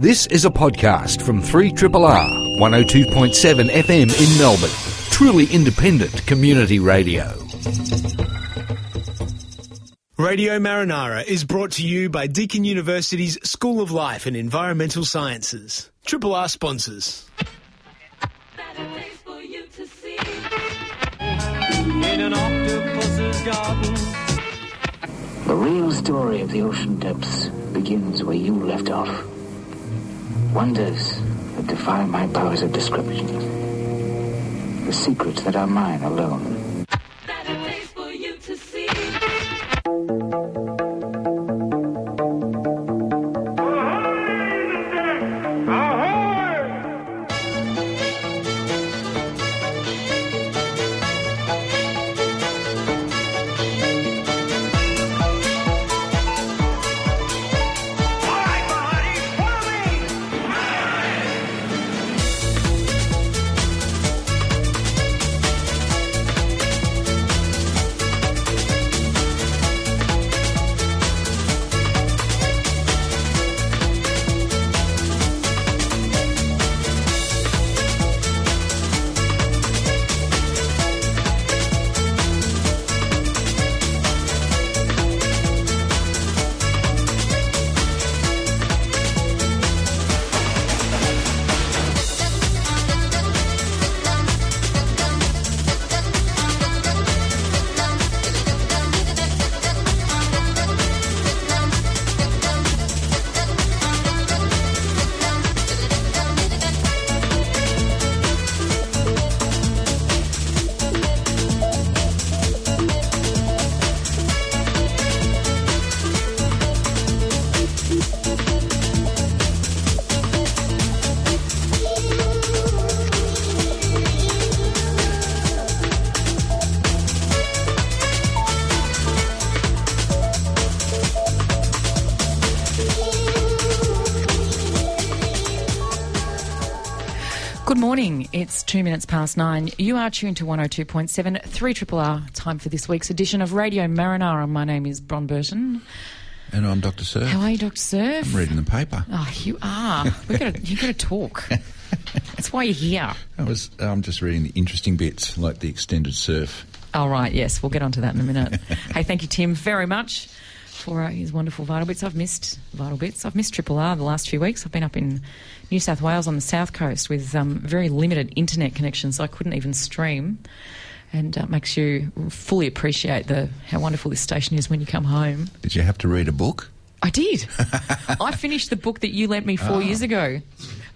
This is a podcast from 3RRR 102.7 FM in Melbourne. Truly independent community radio. Radio Marinara is brought to you by Deakin University's School of Life and Environmental Sciences. 3RRR sponsors. Saturdays for you to see. In an octopus's garden. The real story of the ocean depths begins where you left off. Wonders that defy my powers of description. The secrets that are mine alone. That a place for you to see. Morning. It's 9:02. You are tuned to 102.7 3RRR. Time for this week's edition of Radio Marinara. My name is Bron Burton, and I'm Dr. Surf. How are you, Dr. Surf? I'm reading the paper. Oh, you are. You've got to talk. That's why you're here. I'm just reading the interesting bits, like the extended surf. All right. Yes, we'll get onto that in a minute. Hey, thank you, Tim, very much for his wonderful vital bits. I've missed vital bits. I've missed 3RRR the last few weeks. I've been up in New South Wales on the south coast with very limited internet connections, so I couldn't even stream. And makes you fully appreciate how wonderful this station is when you come home. Did you have to read a book? I did. I finished the book that you lent me 4 years ago. I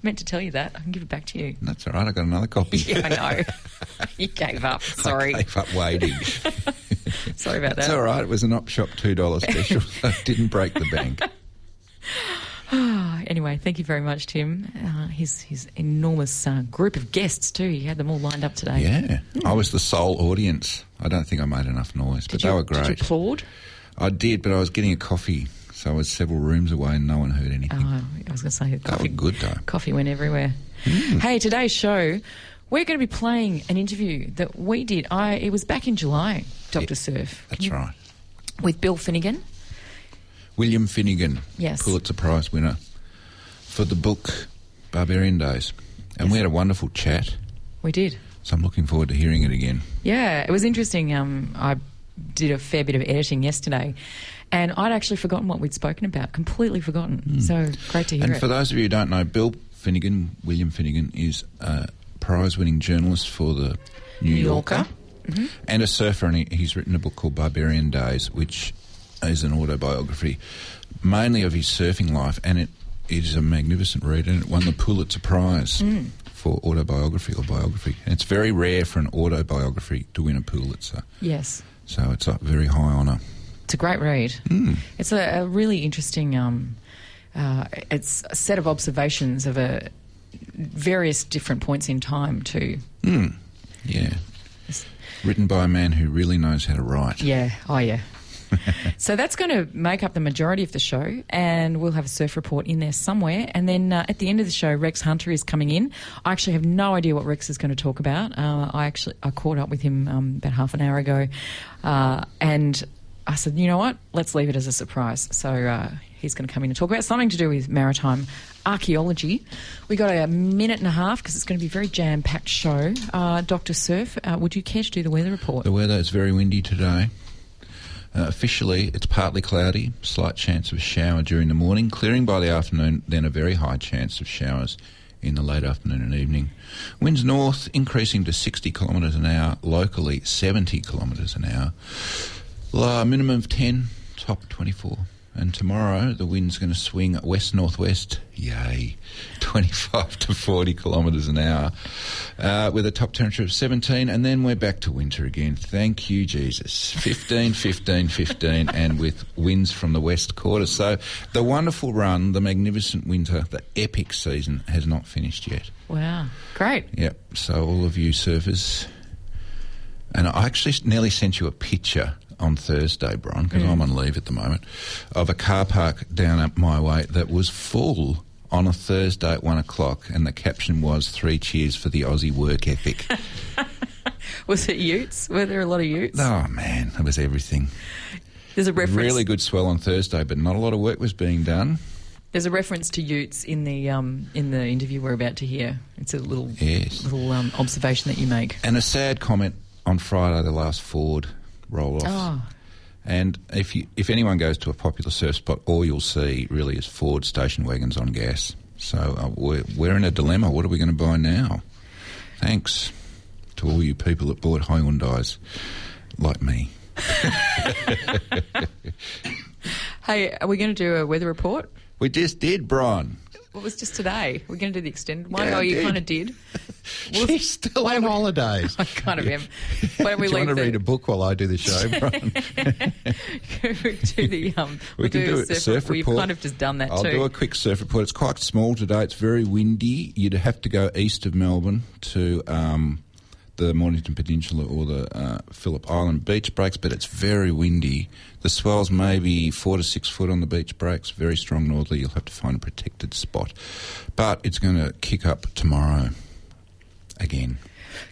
meant to tell you that. I can give it back to you. That's all right. I got another copy. Yeah, I know. You gave up. Sorry. I gave up waiting. Sorry about that. It's all right. It was an op shop $2 special. So it didn't break the bank. Anyway, thank you very much, Tim. His enormous group of guests too. He had them all lined up today. Yeah. I was the sole audience. I don't think I made enough noise, but they were great. Did you applaud? I did, but I was getting a coffee, so I was several rooms away and no one heard anything. Oh, I was going to say coffee. That was good though. Coffee went everywhere. Mm. Hey, today's show, we're going to be playing an interview that we did. It was back in July, Dr. Surf. That's right. With Bill Finnegan. William Finnegan, yes. Pulitzer Prize winner for the book Barbarian Days. And yes, we had a wonderful chat. We did. So I'm looking forward to hearing it again. Yeah, it was interesting. I did a fair bit of editing yesterday and I'd actually forgotten what we'd spoken about, completely forgotten. Mm. So great to hear it. And for those of you who don't know, Bill Finnegan, William Finnegan, is prize-winning journalist for the New Yorker. Mm-hmm. And a surfer, and he's written a book called Barbarian Days, which is an autobiography mainly of his surfing life, and it is a magnificent read, and it won the Pulitzer Prize for autobiography or biography. And it's very rare for an autobiography to win a Pulitzer. Yes. So it's a very high honour. It's a great read. Mm. It's a really interesting it's a set of observations of various different points in time too. Mm. Yeah. It's written by a man who really knows how to write. Yeah. Oh, yeah. So that's going to make up the majority of the show, and we'll have a surf report in there somewhere. And then at the end of the show, Rex Hunter is coming in. I actually have no idea what Rex is going to talk about. I caught up with him about half an hour ago, and I said, you know what, let's leave it as a surprise. So he's going to come in and talk about something to do with maritime archaeology. We got a minute and a half because it's going to be a very jam-packed show. Dr. Surf, would you care to do the weather report? The weather is very windy today. Officially, it's partly cloudy, slight chance of a shower during the morning, clearing by the afternoon, then a very high chance of showers in the late afternoon and evening. Winds north increasing to 60 kilometres an hour, locally 70 kilometres an hour. Minimum of 10, top 24. And tomorrow the wind's going to swing west-northwest, 25 to 40 kilometres an hour, with a top temperature of 17, and then we're back to winter again. Thank you, Jesus. 15, 15, 15, and with winds from the west quarter. So the wonderful run, the magnificent winter, the epic season has not finished yet. Wow, great. Yep, so all of you surfers, and I actually nearly sent you a picture on Thursday, Bron, because I'm on leave at the moment, of a car park down up my way that was full on a Thursday at 1 o'clock, and the caption was 3 cheers for the Aussie work ethic. Was it utes? Were there a lot of utes? Oh, man, it was everything. There's a reference. Really good swell on Thursday, but not a lot of work was being done. There's a reference to utes in the interview we're about to hear. It's a little, little observation that you make. And a sad comment on Friday, the last Ford roll-offs. Oh. And if anyone goes to a popular surf spot, all you'll see really is Ford station wagons on gas. So we're in a dilemma. What are we going to buy now? Thanks to all you people that bought Hyundais like me. Hey, are we going to do a weather report? We just did, Bron. It was just today. We're going to do the extended one. Yeah, oh, you kind of did. She's still on holidays. I kind of am. Why don't we leave? Do you want to read a book while I do the show, Bron? we can do a surf report. We've kind of just done that I'll do a quick surf report. It's quite small today. It's very windy. You'd have to go east of Melbourne to the Mornington Peninsula or the Phillip Island beach breaks, but it's very windy. The swell's maybe 4 to 6 foot on the beach breaks, very strong northerly. You'll have to find a protected spot. But it's going to kick up tomorrow again.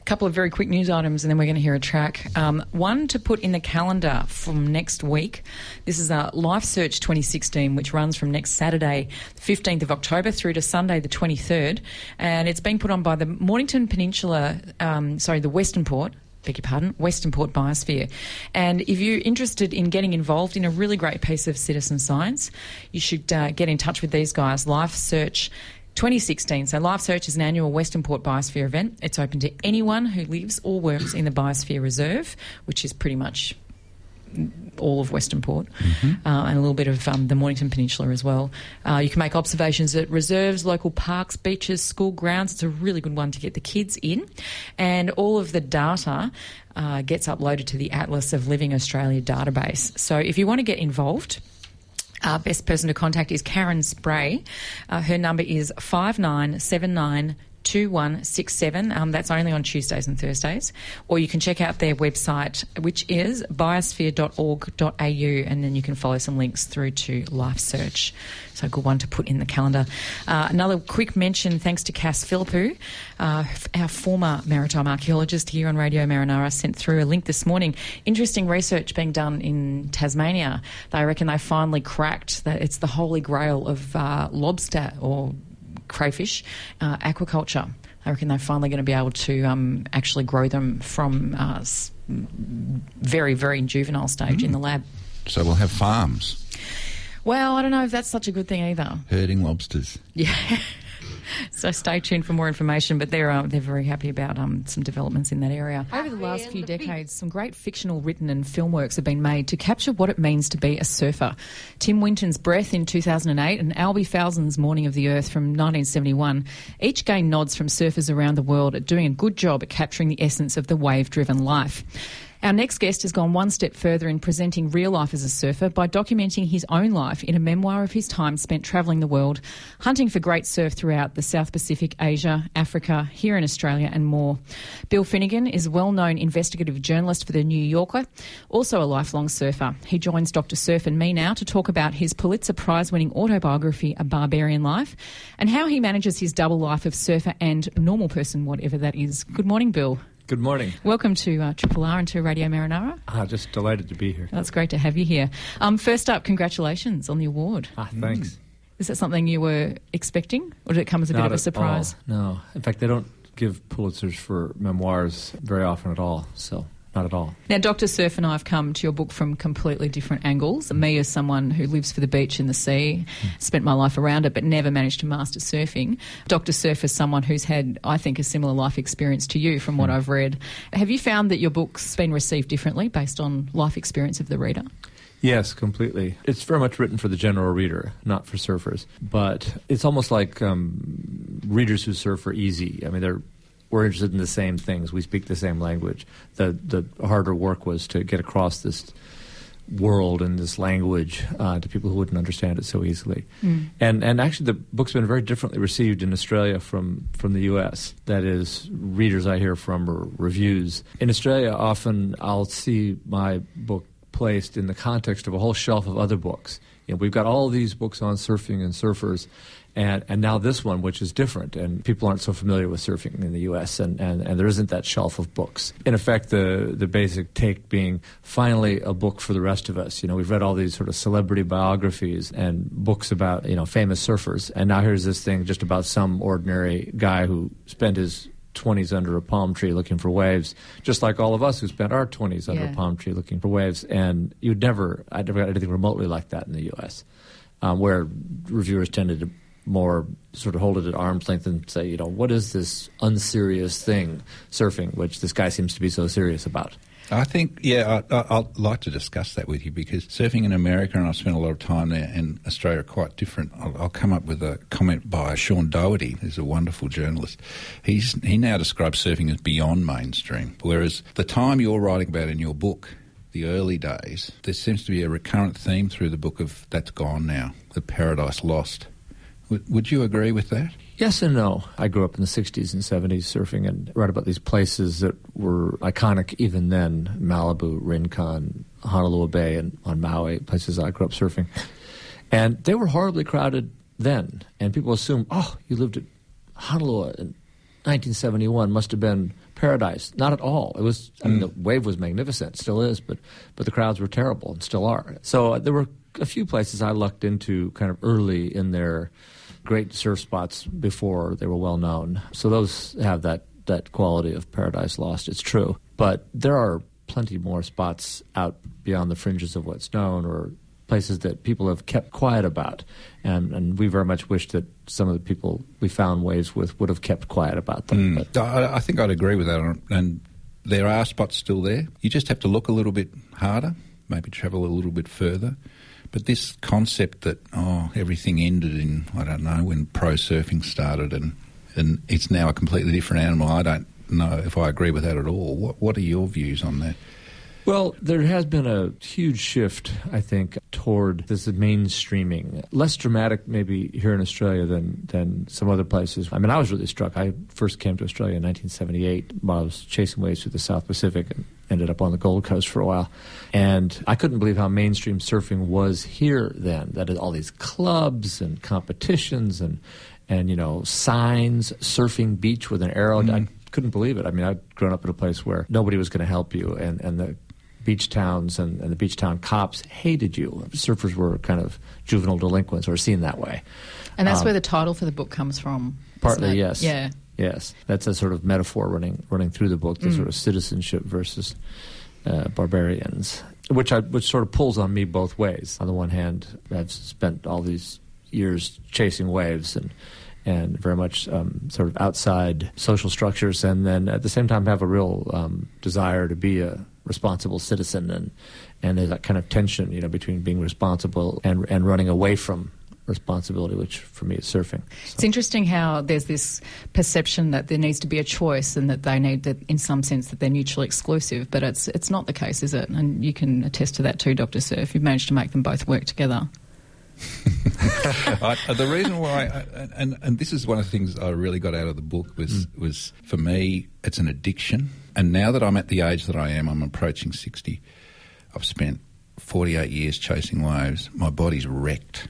A couple of very quick news items and then we're going to hear a track. One to put in the calendar from next week. This is Life Search 2016, which runs from next Saturday, 15th of October, through to Sunday, the 23rd. And it's being put on by the Mornington Peninsula, the Western Port Biosphere. And if you're interested in getting involved in a really great piece of citizen science, you should get in touch with these guys, Life Search 2016. So Life Search is an annual Western Port Biosphere event. It's open to anyone who lives or works in the Biosphere Reserve, which is pretty much all of Western Port, and a little bit of the Mornington Peninsula as well. You can make observations at reserves, local parks, beaches, school grounds. It's a really good one to get the kids in. And all of the data gets uploaded to the Atlas of Living Australia database. So if you want to get involved, our best person to contact is Karen Spray. Her number is 59792167. That's only on Tuesdays and Thursdays. Or you can check out their website, which is biosphere.org.au, and then you can follow some links through to Life Search. So a good one to put in the calendar. Another quick mention, thanks to Cass Philippou, our former maritime archaeologist here on Radio Marinara, sent through a link this morning. Interesting research being done in Tasmania. They reckon they finally cracked that it's the holy grail of lobster or crayfish aquaculture. I reckon they're finally going to be able to actually grow them from very, very juvenile stage in the lab. So we'll have farms. Well, I don't know if that's such a good thing either. Herding lobsters. Yeah. So stay tuned for more information, but they're very happy about some developments in that area. Over the last few decades, some great fictional written and film works have been made to capture what it means to be a surfer. Tim Winton's Breath in 2008 and Albie Fouson's Morning of the Earth from 1971 each gained nods from surfers around the world at doing a good job at capturing the essence of the wave-driven life. Our next guest has gone one step further in presenting real life as a surfer by documenting his own life in a memoir of his time spent travelling the world, hunting for great surf throughout the South Pacific, Asia, Africa, here in Australia and more. Bill Finnegan is a well-known investigative journalist for The New Yorker, also a lifelong surfer. He joins Dr. Surf and me now to talk about his Pulitzer Prize-winning autobiography, A Barbarian Life, and how he manages his double life of surfer and normal person, whatever that is. Good morning, Bill. Good morning. Welcome to Triple R and to Radio Marinara. Just delighted to be here. Well, it's great to have you here. First up, congratulations on the award. Thanks. Is that something you were expecting, or did it come as a bit of a surprise? No. In fact, they don't give Pulitzers for memoirs very often at all, so... Not at all. Now, Dr. Surf and I have come to your book from completely different angles. Me as someone who lives for the beach and the sea, spent my life around it but never managed to master surfing. Dr. Surf is someone who's had, I think, a similar life experience to you from what I've read. Have you found that your book's been received differently based on life experience of the reader? Yes, completely. It's very much written for the general reader, not for surfers. But it's almost like readers who surf are easy. I mean, we're interested in the same things. We speak the same language. The harder work was to get across this world and this language to people who wouldn't understand it so easily. And actually, the book's been very differently received in Australia from the US. That is, readers I hear from or reviews. In Australia, often I'll see my book placed in the context of a whole shelf of other books. You know, we've got all these books on surfing and surfers, and now this one, which is different, and people aren't so familiar with surfing in the U.S., and there isn't that shelf of books. In effect, the basic take being, finally, a book for the rest of us. You know, we've read all these sort of celebrity biographies and books about, you know, famous surfers, and now here's this thing just about some ordinary guy who spent his 20s under a palm tree looking for waves, just like all of us who spent our 20s under a palm tree looking for waves. And I never got anything remotely like that in the U.S., where reviewers tended to more sort of hold it at arm's length and say, you know, what is this unserious thing, surfing, which this guy seems to be so serious about? I think, I'd like to discuss that with you, because surfing in America, and I've spent a lot of time there, and Australia are quite different. I'll come up with a comment by Sean Doherty, who's a wonderful journalist. He now describes surfing as beyond mainstream, whereas the time you're writing about in your book, the early days, there seems to be a recurrent theme through the book of that's gone now, the paradise lost. Would you agree with that? Yes and no. I grew up in the 60s and 70s surfing and read about these places that were iconic even then, Malibu, Rincon, Honolua Bay, and on Maui, places I grew up surfing. And they were horribly crowded then. And people assume, you lived at Honolua in 1971, must have been paradise. Not at all. It was. I mean, the wave was magnificent, still is, but the crowds were terrible and still are. So there were a few places I lucked into kind of early in their great surf spots before they were well known. So those have that quality of paradise lost, it's true. But there are plenty more spots out beyond the fringes of what's known, or places that people have kept quiet about. And we very much wish that some of the people we found waves with would have kept quiet about them. I think I'd agree with that. And there are spots still there. You just have to look a little bit harder, maybe travel a little bit further. But this concept that, everything ended in, I don't know, when pro surfing started and it's now a completely different animal, I don't know if I agree with that at all. What are your views on that? Well, there has been a huge shift, I think, toward this mainstreaming. Less dramatic maybe here in Australia than some other places. I mean, I was really struck. I first came to Australia in 1978 while I was chasing waves through the South Pacific and ended up on the Gold Coast for a while. And I couldn't believe how mainstream surfing was here then. That is all these clubs and competitions and you know, signs, surfing beach with an arrow. I couldn't believe it. I mean, I'd grown up in a place where nobody was going to help you and the beach towns and the beach town cops hated you. Surfers were kind of juvenile delinquents or seen that way. And that's where the title for the book comes from. Partly, yes. Yeah. Yes. That's a sort of metaphor running through the book, the sort of citizenship versus barbarians, which sort of pulls on me both ways. On the one hand, I've spent all these years chasing waves and very much sort of outside social structures, and then at the same time have a real desire to be a responsible citizen, and there's that kind of tension, you know, between being responsible and running away from responsibility, which for me is surfing. So. It's interesting how there's this perception that there needs to be a choice and that they need that in some sense that they're mutually exclusive, but it's not the case, is it? And you can attest to that too, Dr. Surf. You've managed to make them both work together. The reason why, and this is one of the things I really got out of the book was for me it's an addiction. And now that I'm at the age that I am, I'm approaching 60. I've spent 48 years chasing waves. My body's wrecked,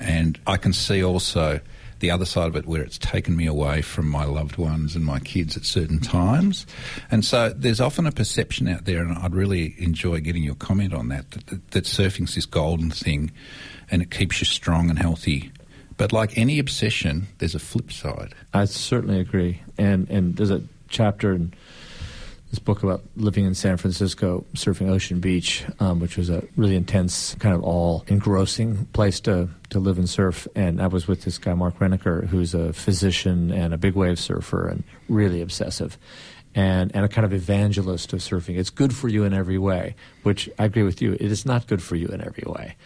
and I can see also the other side of it where it's taken me away from my loved ones and my kids at certain times. And so there's often a perception out there, and I'd really enjoy getting your comment on that, that surfing's this golden thing and it keeps you strong and healthy. But like any obsession, there's a flip side. I certainly agree. And there's a chapter in this book about living in San Francisco, surfing Ocean Beach, which was a really intense, kind of all-engrossing place to live and surf. And I was with this guy, Mark Renneker, who's a physician and a big wave surfer and really obsessive and a kind of evangelist of surfing. It's good for you in every way, which I agree with you. It is not good for you in every way.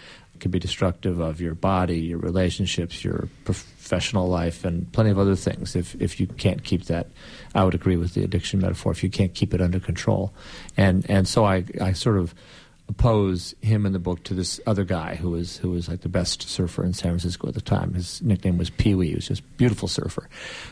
Can be destructive of your body, your relationships, your professional life, and plenty of other things if you can't keep that. I would agree with the addiction metaphor, if you can't keep it under control. And so I sort of oppose him in the book to this other guy who was like the best surfer in San Francisco at the time. His nickname was Pee Wee. He was just a beautiful surfer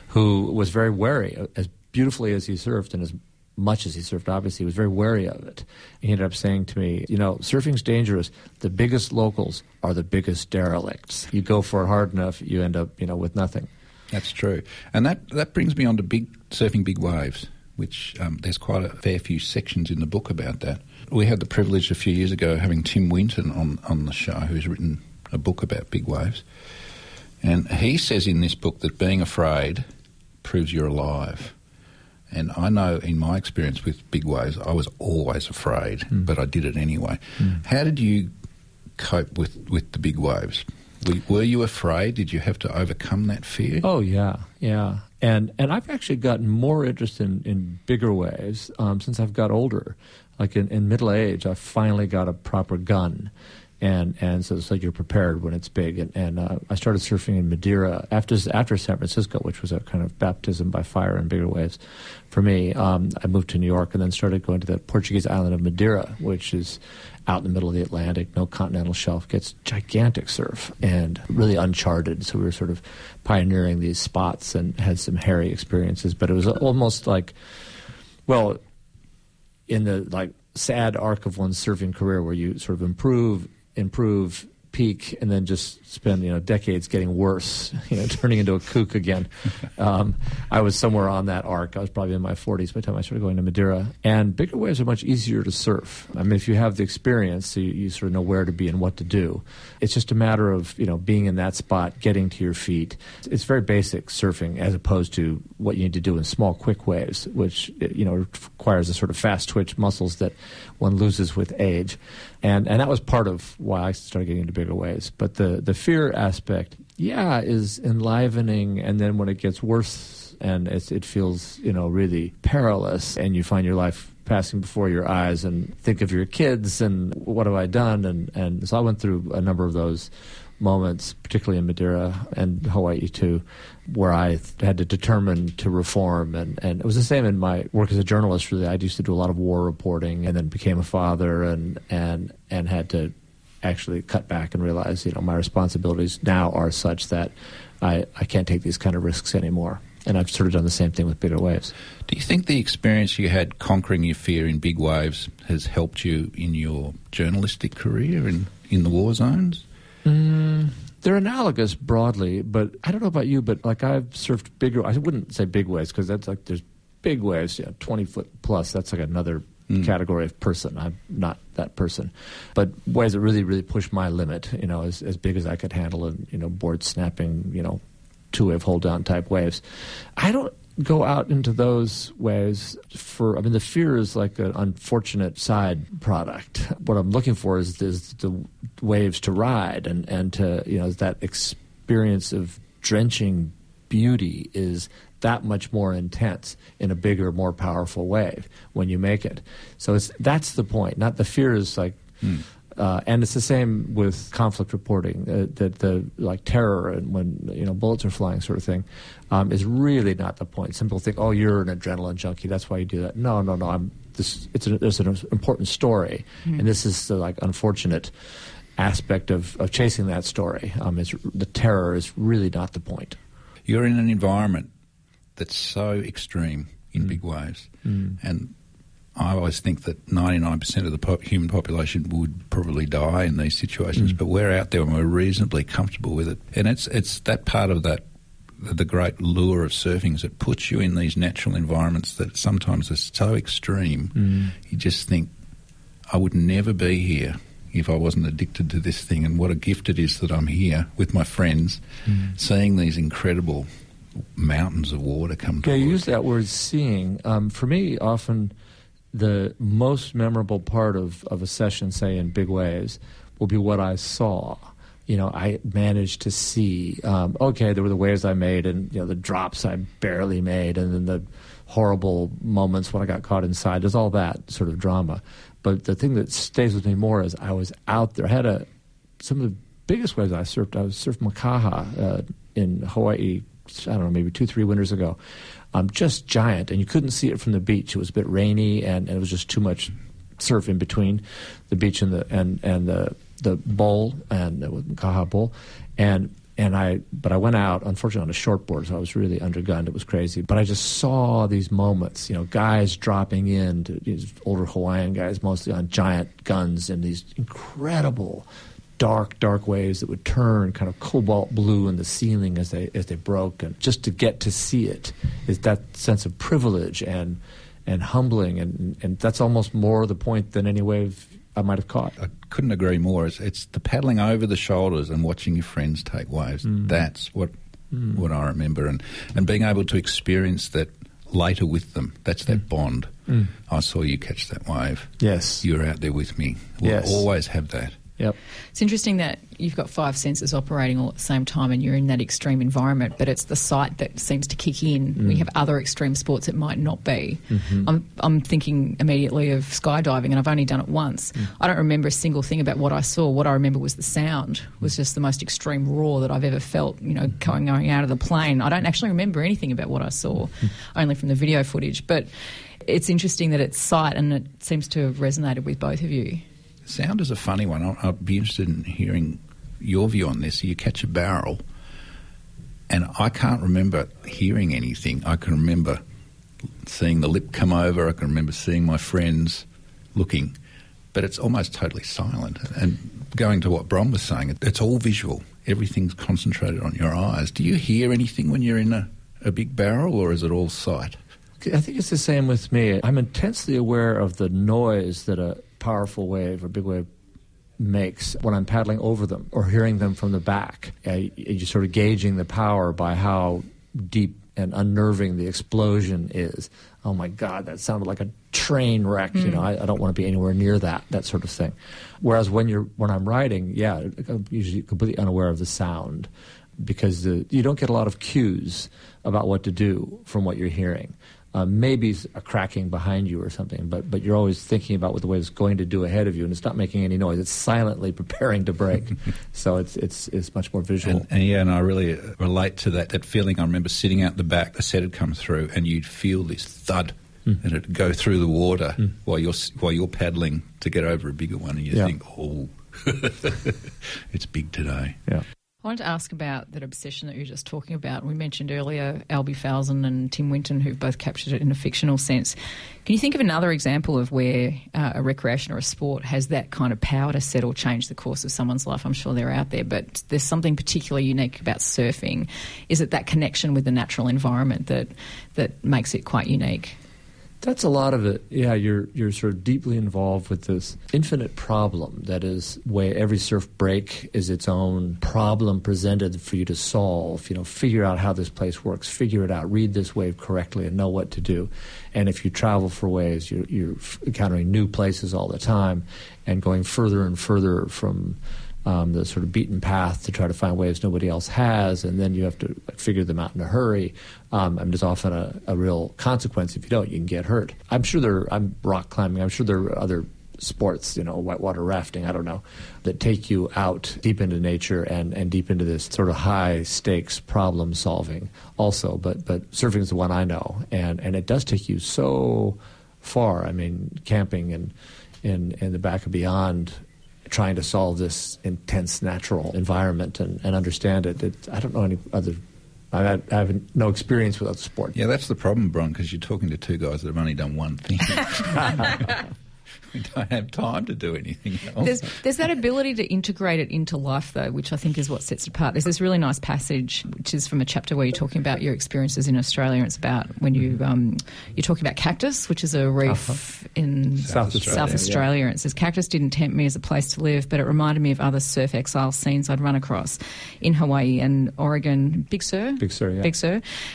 who was very wary, as beautifully as he surfed and as much as he surfed, obviously, he was very wary of it. He ended up saying to me, you know, surfing's dangerous. The biggest locals are the biggest derelicts. You go for it hard enough, you end up, with nothing. That's true. And that brings me on to surfing big waves, which there's quite a fair few sections in the book about that. We had the privilege a few years ago of having Tim Winton on the show, who's written a book about big waves. And he says in this book that being afraid proves you're alive. And I know in my experience with big waves, I was always afraid, but I did it anyway. Mm. How did you cope with the big waves? Were you afraid? Did you have to overcome that fear? Oh, yeah. And I've actually gotten more interested in bigger waves since I've got older. Like in middle age, I finally got a proper gun. And so it's like you're prepared when it's big. And I started surfing in Madeira after San Francisco, which was a kind of baptism by fire in bigger waves for me. I moved to New York and then started going to that Portuguese island of Madeira, which is out in the middle of the Atlantic, no continental shelf, gets gigantic surf and really uncharted. So we were sort of pioneering these spots and had some hairy experiences. But it was almost like, well, in the like sad arc of one's surfing career where you sort of improve, peak, and then just spend decades getting worse, turning into a kook again. I was somewhere on that arc. I was probably in my 40s by the time I started going to Madeira. And bigger waves are much easier to surf. I mean, if you have the experience, so you sort of know where to be and what to do. It's just a matter of being in that spot, getting to your feet. It's very basic surfing as opposed to what you need to do in small, quick waves, which requires a sort of fast twitch muscles that one loses with age. And that was part of why I started getting into bigger waves. But the fear aspect, is enlivening. And then when it gets worse and it feels, really perilous and you find your life passing before your eyes and think of your kids and what have I done? And so I went through a number of those moments, particularly in Madeira and Hawaii too, where I had to determine to reform. And it was the same in my work as a journalist, really. I used to do a lot of war reporting and then became a father and had to actually cut back and realize, my responsibilities now are such that I can't take these kind of risks anymore. And I've sort of done the same thing with bigger waves. Do you think the experience you had conquering your fear in big waves has helped you in your journalistic career in the war zones? They're analogous broadly, but I don't know about you, but like I've surfed bigger, I wouldn't say big waves because that's like there's big waves, 20 foot plus, that's like another category of person. I'm not that person. But waves that really, really push my limit, as big as I could handle and, board snapping, two-wave hold-down type waves. I don't go out into those waves the fear is like an unfortunate side product. What I'm looking for is the waves to ride and to, that experience of drenching beauty is that much more intense in a bigger, more powerful wave when you make it. So that's the point, not the fear is like... and it's the same with conflict reporting, that the like terror and when bullets are flying sort of thing is really not the point. Some people think, oh, you're an adrenaline junkie, that's why you do that. No. There's an important story, and this is the like unfortunate aspect of chasing that story. The terror is really not the point. You're in an environment that's so extreme in big waves, and I always think that 99% of the human population would probably die in these situations, but we're out there and we're reasonably comfortable with it. And it's that part of that the great lure of surfing is it puts you in these natural environments that sometimes are so extreme, you just think, I would never be here if I wasn't addicted to this thing, and what a gift it is that I'm here with my friends, seeing these incredible mountains of water come towards. Yeah, you use that word seeing. For me, often the most memorable part of a session, say in big waves, will be what I saw. You know, I managed to see, okay, there were the waves I made and, you know, the drops I barely made, and then the horrible moments when I got caught inside. There's all that sort of drama. But the thing that stays with me more is I was out there. I had some of the biggest waves I surfed. I surfed Makaha in Hawaii, I don't know, maybe 2-3 winters ago. Just giant, and you couldn't see it from the beach. It was a bit rainy, and it was just too much surf in between the beach and the bowl, and with Makaha bowl, but I went out, unfortunately, on a shortboard, so I was really undergunned. It was crazy. But I just saw these moments, you know, guys dropping in, these older Hawaiian guys mostly on giant guns, and these incredible dark, dark waves that would turn kind of cobalt blue in the ceiling as they broke. And just to get to see it is that sense of privilege and humbling, and that's almost more the point than any wave I might have caught. I couldn't agree more. It's the paddling over the shoulders and watching your friends take waves. That's what I remember, and being able to experience that later with them. That's that bond. I saw you catch that wave. Yes. You were out there with me. We'll always have that. Yep. It's interesting that you've got five senses operating all at the same time and you're in that extreme environment, but it's the sight that seems to kick in. We have other extreme sports it might not be. I'm thinking immediately of skydiving, and I've only done it once. I don't remember a single thing about what I saw. What I remember was the sound was just the most extreme roar that I've ever felt, you know, going out of the plane. I don't actually remember anything about what I saw, only from the video footage. But it's interesting that it's sight, and it seems to have resonated with both of you. Sound is a funny one. I'd be interested in hearing your view on this. You catch a barrel, and I can't remember hearing anything. I can remember seeing the lip come over. I can remember seeing my friends looking. But it's almost totally silent. And going to what Bron was saying, it's all visual. Everything's concentrated on your eyes. Do you hear anything when you're in a big barrel, or is it all sight? I think it's the same with me. I'm intensely aware of the noise that a powerful wave or big wave makes when I'm paddling over them or hearing them from the back. You're sort of gauging the power by how deep and unnerving the explosion is. Oh my God, that sounded like a train wreck. You know, I don't want to be anywhere near that sort of thing. Whereas when I'm riding, I'm usually completely unaware of the sound, because you don't get a lot of cues about what to do from what you're hearing. Maybe a cracking behind you or something, but you're always thinking about what the wave's going to do ahead of you, and it's not making any noise. It's silently preparing to break. So it's much more visual. And I really relate to that feeling. I remember sitting out the back, a set had come through, and you'd feel this thud, and it'd go through the water while you're paddling to get over a bigger one, and you think, oh, it's big today. Yeah. I wanted to ask about that obsession that you were just talking about. We mentioned earlier Albie Foulson and Tim Winton, who've both captured it in a fictional sense. Can you think of another example of where a recreation or a sport has that kind of power to set or change the course of someone's life? I'm sure they're out there, but there's something particularly unique about surfing. Is it that connection with the natural environment that makes it quite unique? That's a lot of it. Yeah, you're sort of deeply involved with this infinite problem that is where every surf break is its own problem presented for you to solve. You know, figure out how this place works, figure it out, read this wave correctly and know what to do. And if you travel for waves, you're encountering new places all the time and going further and further from the sort of beaten path to try to find waves nobody else has, and then you have to figure them out in a hurry. And there's often a real consequence. If you don't, you can get hurt. I'm rock climbing. I'm sure there are other sports, you know, whitewater rafting, I don't know, that take you out deep into nature and deep into this sort of high-stakes problem solving also. But surfing is the one I know, and it does take you so far. I mean, camping and in the back and beyond, trying to solve this intense natural environment and understand it. I don't know any other... I have no experience with other sport. Yeah, that's the problem, Bron, because you're talking to two guys that have only done one thing. We don't have time to do anything else. There's that ability to integrate it into life, though, which I think is what sets it apart. There's this really nice passage, which is from a chapter where you're talking about your experiences in Australia, and it's about when you're talking about Cactus, which is a reef in South Australia. Yeah. And it says, Cactus didn't tempt me as a place to live, but it reminded me of other surf exile scenes I'd run across in Hawaii and Oregon, Big Sur,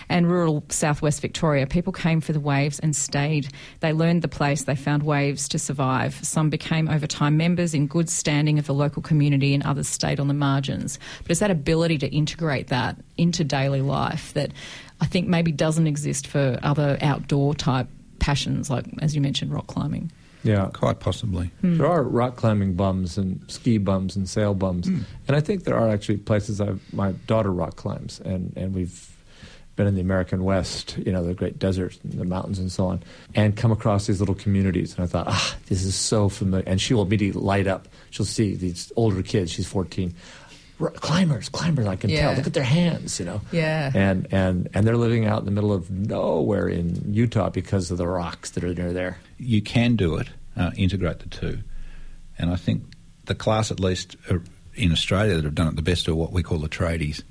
and rural southwest Victoria. People came for the waves and stayed. They learned the place. They found waves to survive. Some became over time members in good standing of the local community, and others stayed on the margins. But it's that ability to integrate that into daily life that I think maybe doesn't exist for other outdoor type passions, like, as you mentioned, rock climbing. Yeah, quite possibly. Mm. There are rock climbing bums and ski bums and sail bums. Mm. And I think there are actually places my daughter rock climbs, and we've been in the American West, you know, the great deserts and the mountains and so on, and come across these little communities. And I thought, this is so familiar. And she will immediately light up. She'll see these older kids. She's 14. Climbers, I can tell. Look at their hands, you know. Yeah. And they're living out in the middle of nowhere in Utah because of the rocks that are near there. You can do it, integrate the two. And I think the class, at least in Australia, that have done it the best are what we call the tradies.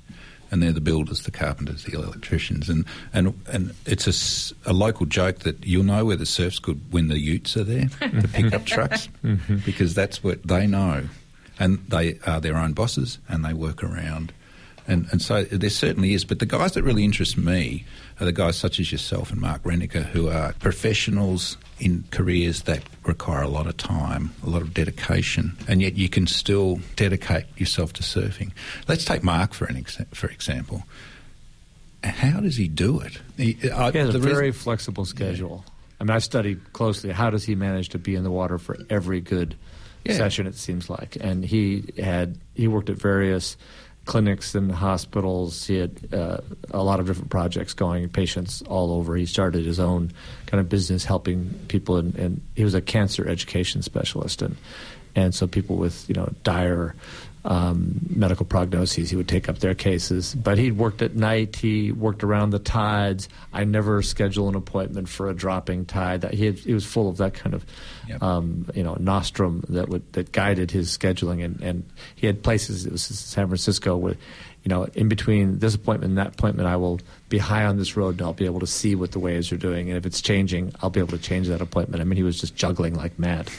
And they're the builders, the carpenters, the electricians. And it's a local joke that you'll know where the surf's good when the utes are there, the pickup trucks, because that's what they know. And they are their own bosses and they work around. And so there certainly is. But the guys that really interest me are the guys such as yourself and Mark Renneker, who are professionals in careers that require a lot of time, a lot of dedication, and yet you can still dedicate yourself to surfing. Let's take Mark for example. How does he do it? He has a very flexible schedule. Yeah. I mean, I studied closely. How does he manage to be in the water for every good session, it seems like? And he worked at various clinics and hospitals. He had a lot of different projects going, patients all over. He started his own kind of business helping people, and he was a cancer education specialist. And so people with, you know, dire medical prognoses, he would take up their cases. But he worked at night. He worked around the tides. I never schedule an appointment for a dropping tide. He was full of that kind of, nostrum that guided his scheduling. And he had places. It was San Francisco with, you know, in between this appointment and that appointment, I will be high on this road and I'll be able to see what the waves are doing. And if it's changing, I'll be able to change that appointment. I mean, he was just juggling like mad.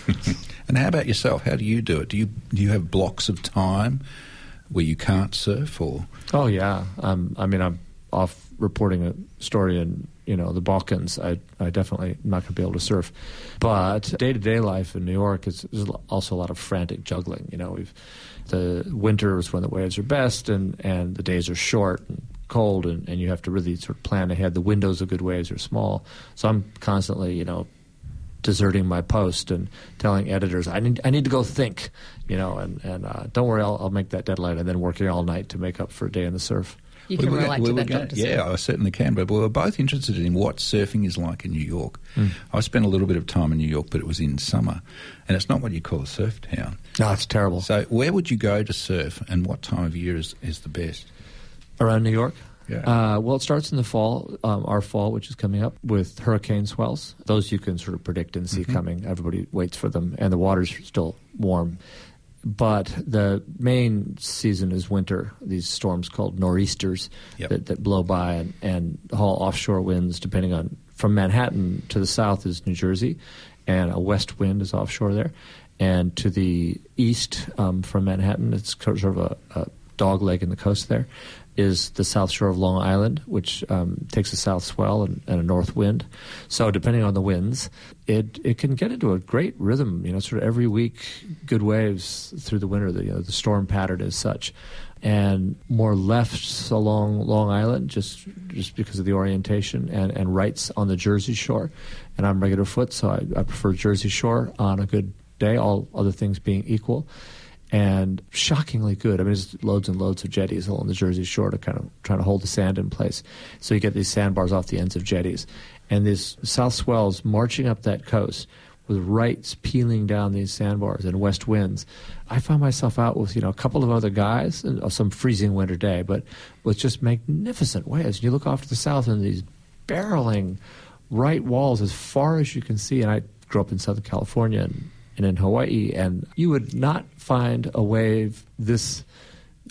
And how about yourself? How do you do it? Do you have blocks of time where you can't surf? Or? Oh, yeah. I mean, I'm off reporting a story in, you know, the Balkans. I definitely am not going to be able to surf. But day-to-day life in New York is also a lot of frantic juggling. You know, the winter is when the waves are best and the days are short and cold, and you have to really sort of plan ahead. The windows of good waves are small. So I'm constantly, you know, deserting my post and telling editors, I need to go think, you know, and don't worry, I'll make that deadline, and then working all night to make up for a day in the surf. You can relate to that, Dr. Surf. Yeah, I certainly can. But we were both interested in what surfing is like in New York. Mm. I spent a little bit of time in New York, but it was in summer, and it's not what you call a surf town. No, it's terrible. So where would you go to surf, and what time of year is the best? Around New York? Yeah. Well, it starts in the fall, our fall, which is coming up, with hurricane swells. Those you can sort of predict and see coming. Everybody waits for them, and the water's still warm. But the main season is winter, these storms called nor'easters that blow by and haul offshore winds, depending on – from Manhattan to the south is New Jersey, and a west wind is offshore there. And to the east from Manhattan, it's sort of a dog leg in the coast there, is the south shore of Long Island, which takes a south swell and a north wind. So depending on the winds, it can get into a great rhythm, you know, sort of every week, good waves through the winter, the storm pattern is such. And more lefts along Long Island just because of the orientation, and rights on the Jersey Shore. And I'm regular foot, so I prefer Jersey Shore on a good day, all other things being equal. And shockingly good. I mean, there's loads and loads of jetties along the Jersey Shore to kind of try to hold the sand in place. So you get these sandbars off the ends of jetties. And these south swells marching up that coast with rights peeling down these sandbars and west winds. I found myself out with, you know, a couple of other guys on some freezing winter day, but with just magnificent waves. And you look off to the south and these barreling right walls as far as you can see. And I grew up in Southern California and and in Hawaii, and you would not find a wave this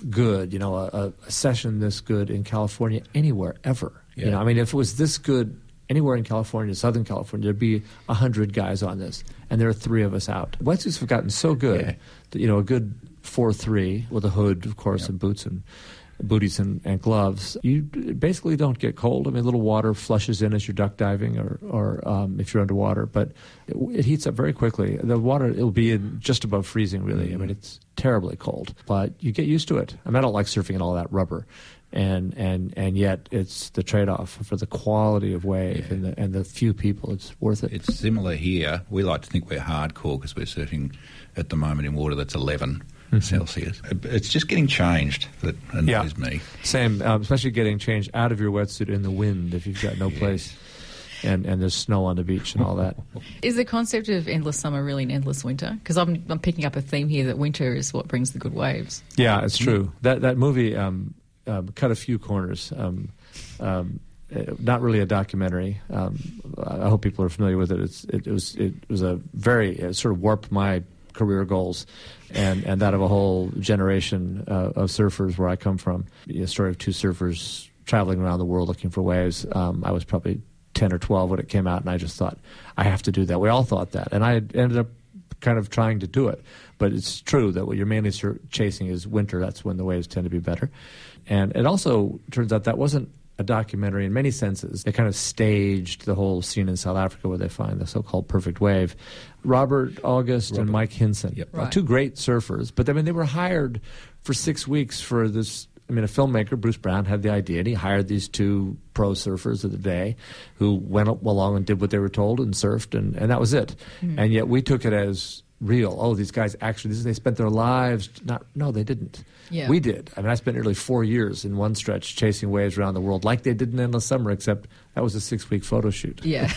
good, you know, a session this good in California anywhere ever. Yeah. You know, I mean, if it was this good anywhere in California, Southern California, there'd be 100 guys on this, and there are three of us out. Wetsuits have gotten so good, yeah, that, you know, a good 4-3 with a hood, of course, yeah, and boots and booties and gloves, you basically don't get cold. I mean, a little water flushes in as you're duck diving or if you're underwater, but it heats up very quickly. The water, it'll be in just above freezing, really. I mean, it's terribly cold, but you get used to it. I mean, I don't like surfing in all that rubber, and yet it's the trade-off for the quality of wave, yeah, and the few people. It's worth it. It's similar here. We like to think we're hardcore because we're surfing at the moment in water that's 11. Mm-hmm. Celsius. It's just getting changed that annoys, yeah, me. Same, especially getting changed out of your wetsuit in the wind if you've got no place, and there's snow on the beach and all that. Is the concept of endless summer really an endless winter? Because I'm picking up a theme here that winter is what brings the good waves. Yeah, it's true. That movie cut a few corners. Not really a documentary. I hope people are familiar with it. It was a very, it sort of warped my career goals and that of a whole generation of surfers where I come from. The story of two surfers traveling around the world looking for waves. I was probably 10 or 12 when it came out, and I just thought, I have to do that. We all thought that. And I ended up kind of trying to do it. But it's true that what you're mainly chasing is winter. That's when the waves tend to be better. And it also turns out that wasn't a documentary in many senses. They kind of staged the whole scene in South Africa where they find the so-called perfect wave. Robert August and Mike Hinson, yep, right, two great surfers, but I mean, they were hired for 6 weeks for this. I mean, a filmmaker, Bruce Brown, had the idea, and he hired these two pro surfers of the day who went along and did what they were told and surfed, and that was it. Mm-hmm. And yet we took it as real. Oh, these guys actually, they spent their lives, no, they didn't. Yeah. We did. I mean, I spent nearly 4 years in one stretch chasing waves around the world like they did in Endless Summer, except that was a 6-week photo shoot. Yeah.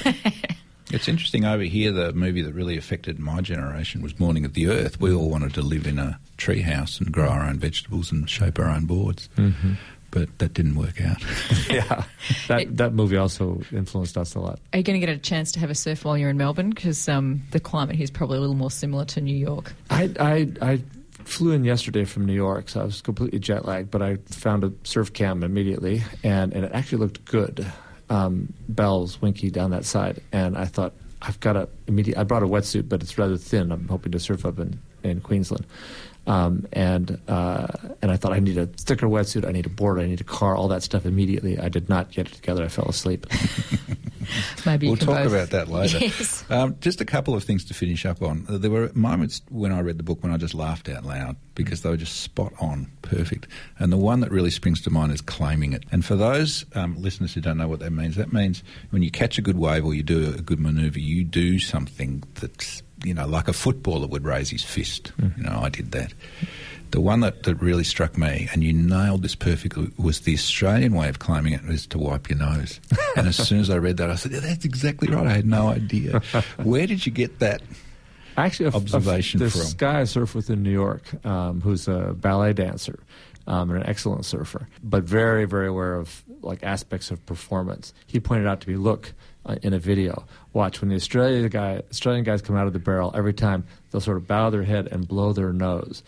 It's interesting over here, the movie that really affected my generation was Morning of the Earth. We all wanted to live in a tree house and grow our own vegetables and shape our own boards. Mm-hmm. But that didn't work out. Yeah, that movie also influenced us a lot. Are you going to get a chance to have a surf while you're in Melbourne? Because the climate here is probably a little more similar to New York. I flew in yesterday from New York, so I was completely jet lagged, but I found a surf cam immediately, and it actually looked good. Bells, Winky down that side, and I thought, I brought a wetsuit, but it's rather thin. I'm hoping to surf up in Queensland. And I thought, I need a thicker wetsuit, I need a board, I need a car, all that stuff immediately. I did not get it together. I fell asleep. Maybe we'll talk about that later. Yes. Just a couple of things to finish up on. There were moments when I read the book when I just laughed out loud because they were just spot on, perfect. And the one that really springs to mind is claiming it. And for those listeners who don't know what that means when you catch a good wave or you do a good manoeuvre, you do something that's, you know, like a footballer would raise his fist. Mm-hmm. You know, I did that. The one that really struck me, and you nailed this perfectly, was the Australian way of claiming it was to wipe your nose. And as soon as I read that, I said, yeah, that's exactly right. I had no idea. Where did you get that observation from? This guy I surf with in New York, who's a ballet dancer and an excellent surfer, but very, very aware of like aspects of performance. He pointed out to me, look, in a video, watch when the Australian guys come out of the barrel. Every time they'll sort of bow their head and blow their nose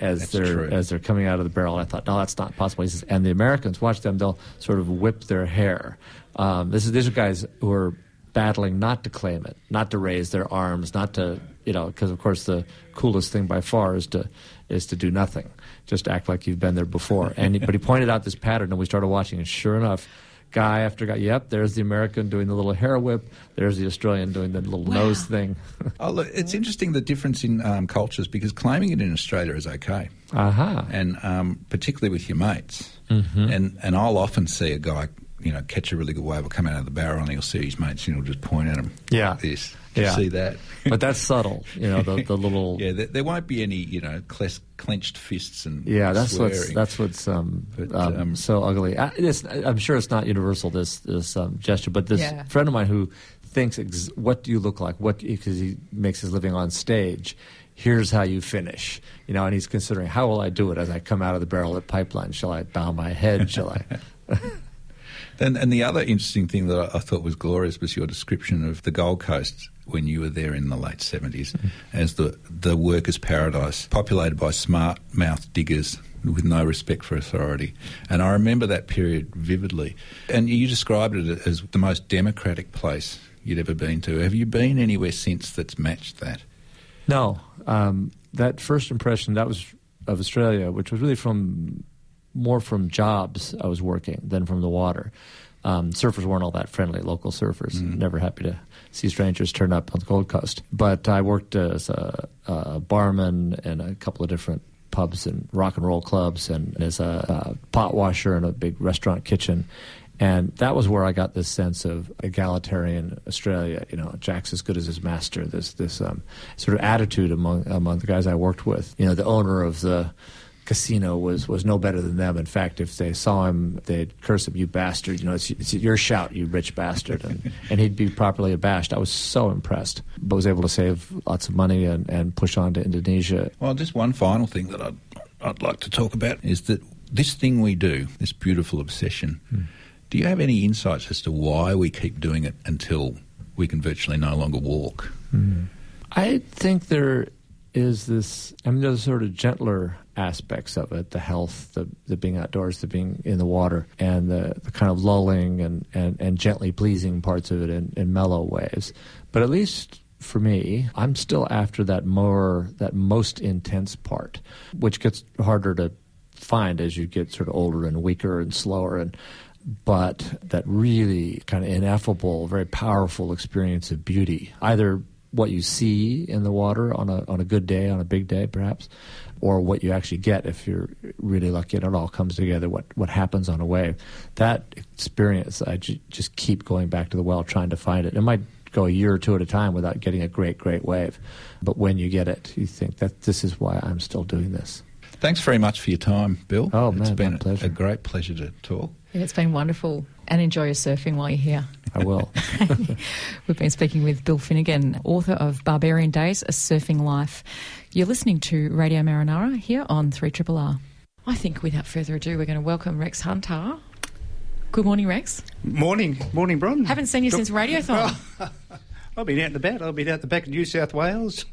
as they're coming out of the barrel. I thought, no, that's not possible. He says, and the Americans, watch them. They'll sort of whip their hair. These are guys who are battling not to claim it, not to raise their arms, not to, you know, because of course the coolest thing by far is to do nothing, just act like you've been there before. But he pointed out this pattern, and we started watching, and sure enough, guy after guy, yep, there's the American doing the little hair whip, there's the Australian doing the little nose thing. Oh, look, it's interesting the difference in cultures, because claiming it in Australia is okay. Uh-huh. And particularly with your mates. Mm-hmm. And I'll often see a guy, you know, catch a really good wave or come out of the barrel, and he'll see his mates and he'll just point at him. Yeah. Like this. Yeah. See that? But that's subtle, you know, the little... Yeah, there won't be any, you know, clenched fists and yeah, that's swearing. That's what's so ugly. I'm sure it's not universal, this gesture, but this friend of mine who thinks, what do you look like? Because he makes his living on stage. Here's how you finish, you know, and he's considering, how will I do it as I come out of the barrel at Pipeline? Shall I bow my head? Shall I... And the other interesting thing that I thought was glorious was your description of the Gold Coast when you were there in the late 70s as the workers' paradise, populated by smart mouth diggers with no respect for authority. And I remember that period vividly. And you described it as the most democratic place you'd ever been to. Have you been anywhere since that's matched that? No. That first impression, that was of Australia, which was really more from jobs I was working than from the water. Surfers weren't all that friendly, local surfers. Never happy to see strangers turn up on the Gold Coast. But I worked as a barman in a couple of different pubs and rock and roll clubs, and as a pot washer in a big restaurant kitchen. And that was where I got this sense of egalitarian Australia. You know, Jack's as good as his master. This sort of attitude among the guys I worked with. You know, the owner of the casino was no better than them. In fact, if they saw him, they'd curse him, "You bastard! You know, it's your shout, you rich bastard," and he'd be properly abashed. I was so impressed, but was able to save lots of money and push on to Indonesia. Well, just one final thing that I'd like to talk about is that this thing we do, this beautiful obsession. Do you have any insights as to why we keep doing it until we can virtually no longer walk? I think there is this, I mean, there's sort of gentler aspects of it, the health, the being outdoors, the being in the water, and the kind of lulling and gently pleasing parts of it in mellow ways. But at least for me, I'm still after that most intense part, which gets harder to find as you get sort of older and weaker and slower, but that really kind of ineffable, very powerful experience of beauty, either what you see in the water on a good day, on a big day perhaps, or what you actually get if you're really lucky and it all comes together, what happens on a wave. That experience, I just keep going back to the well trying to find it. It might go a year or two at a time without getting a great, great wave. But when you get it, you think that this is why I'm still doing this. Thanks very much for your time, Bill. Oh, man, it's been a great pleasure to talk. Yeah, it's been wonderful. And enjoy your surfing while you're here. I will. We've been speaking with Bill Finnegan, author of Barbarian Days, A Surfing Life. You're listening to Radio Marinara here on 3RRR. I think without further ado, we're going to welcome Rex Hunter. Good morning, Rex. Morning, Bron. Haven't seen you since Radiothon. I've been out and about. I've been out the back of New South Wales,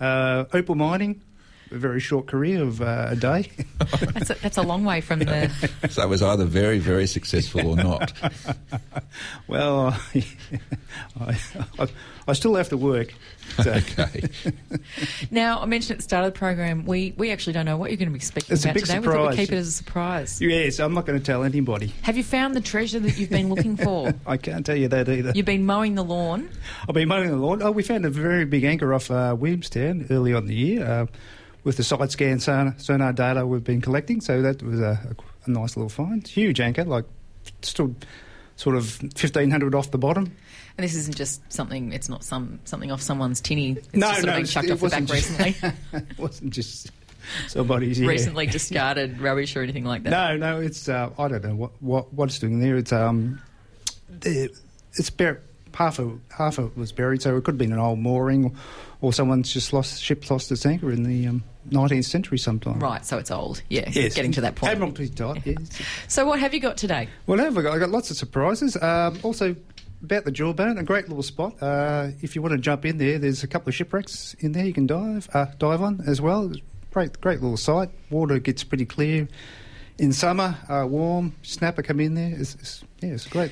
opal mining. A very short career of a day. That's a long way from there. So it was either very, very successful or not. Well, I still have to work. So. Okay. Now, I mentioned at the start of the program, we actually don't know what you're going to be speaking about today. Surprise. We thought we'd keep it as a surprise. Yes, I'm not going to tell anybody. Have you found the treasure that you've been looking for? I can't tell you that either. You've been mowing the lawn. I've been mowing the lawn. Oh, we found a very big anchor off Williamstown early on in the year with the side scan sonar data we've been collecting. So that was a nice little find. Huge anchor, like stood sort of 1,500 off the bottom. And this isn't just something, it's not something off someone's tinny. It's been chucked off the back recently. It wasn't just somebody's recently discarded rubbish or anything like that. No, it's, I don't know what it's doing there. It's about half of it was buried, so it could have been an old mooring or someone's just ship lost its anchor in the 19th century sometime. Right, so it's old, yeah. Yes. Getting to that point. Admiralty type, yeah. Yes. So what have you got today? Well, I've got lots of surprises. Also, about the jawbone, a great little spot. If you want to jump in there, there's a couple of shipwrecks in there you can dive on as well. Great little site. Water gets pretty clear in summer, warm. Snapper come in there. It's great.